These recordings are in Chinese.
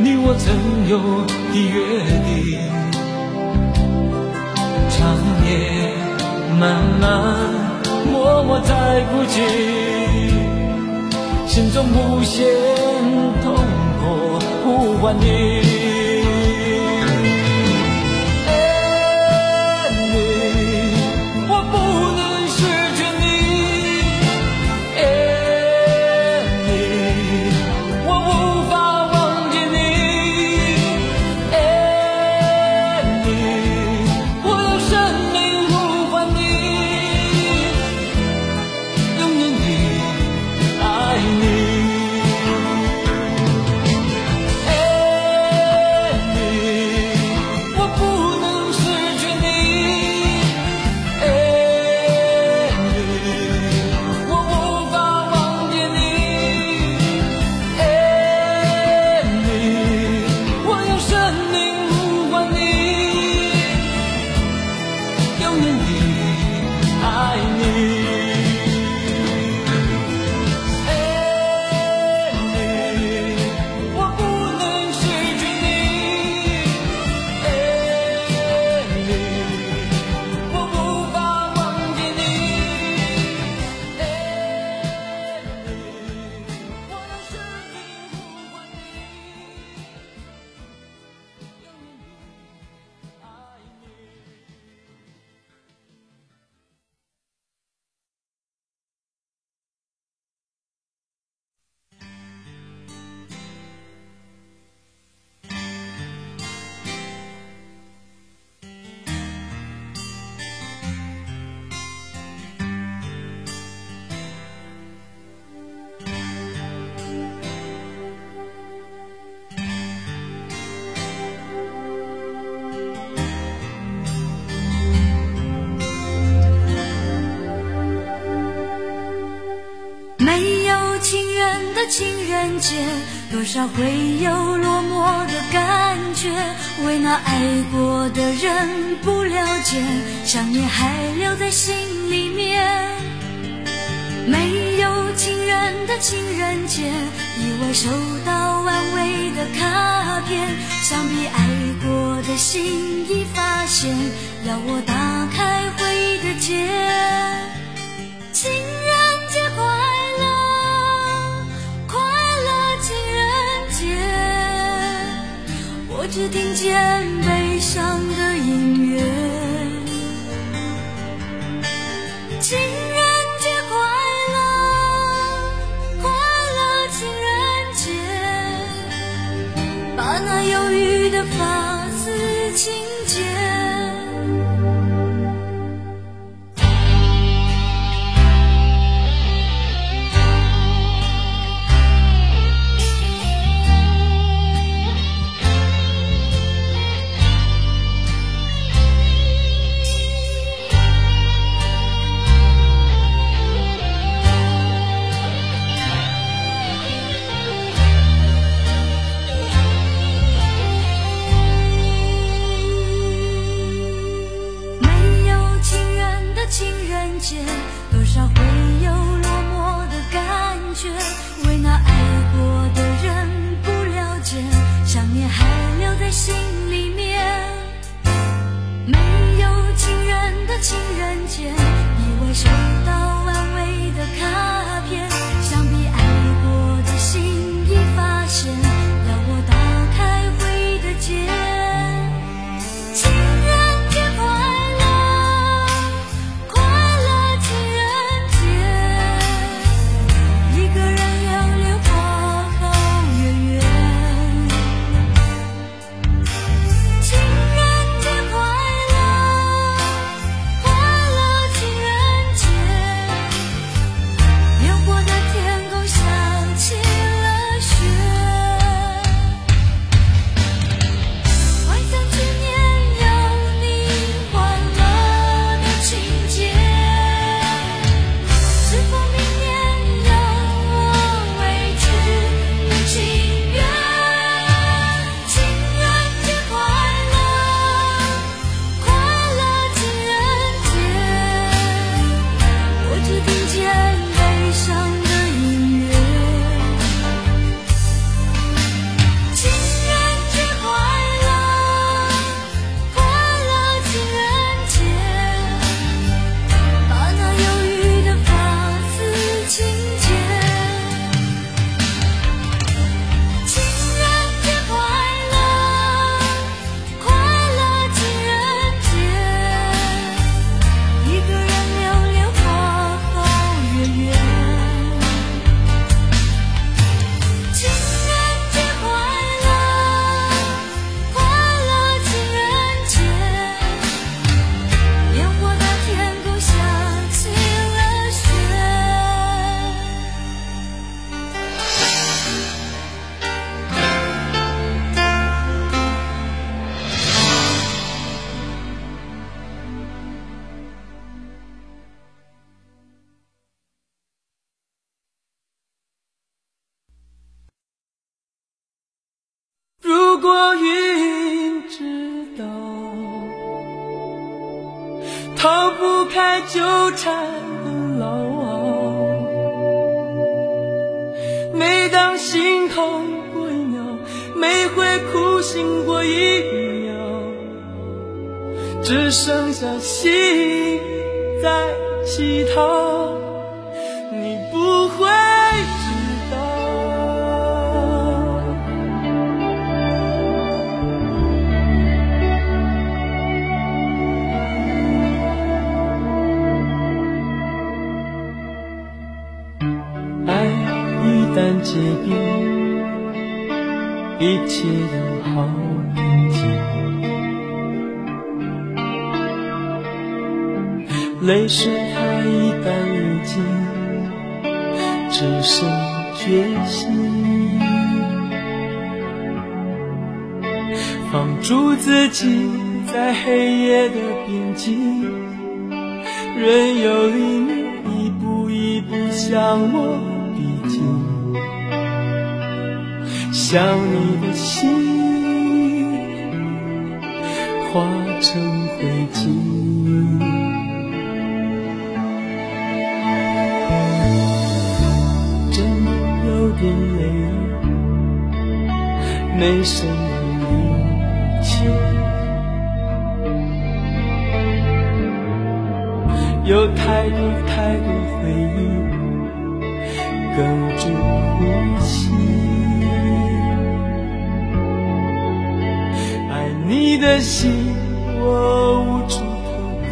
你我曾有的约定，长夜漫漫，默默在哭泣，心中无限痛苦呼唤你。情人节，多少会有落寞的感觉，为那爱过的人不了解，想念还留在心里面。没有情人的情人节，意外收到安慰的卡片，想必爱过的心已发现，要我打开回忆的结。情人节快乐，我只听见悲伤的音乐。情人节快乐，快乐情人节，把那忧郁的发丝轻解。逃不开纠缠的牢笼。每当心痛过一秒，每回哭醒过一秒，只剩下心在乞讨，你不会结冰，一切都好平静，泪水它一般流尽，只剩决心，放逐自己在黑夜的边境，任由黎明一步一步向我逼近，将你的心化成灰烬。真有点累，没什么力气，有太多回忆哽住呼吸，你的心我无处投递，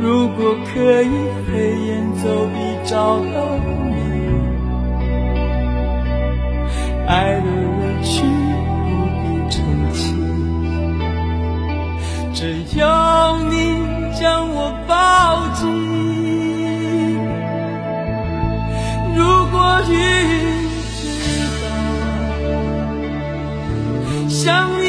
如果可以飞檐走壁找到你，爱的委屈不必澄清，只要你将我抱紧，如果雨知道想你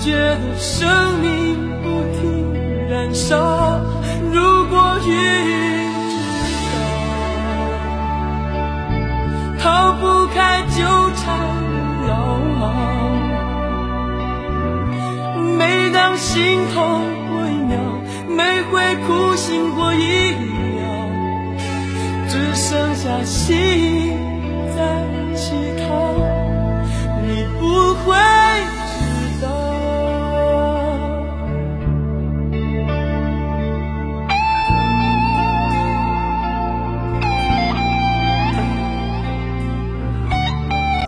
觉得生命不停燃烧，如果雨知道逃不开纠缠牢笼。每当心痛过一秒，每回哭醒过一秒，只剩下心在乞讨。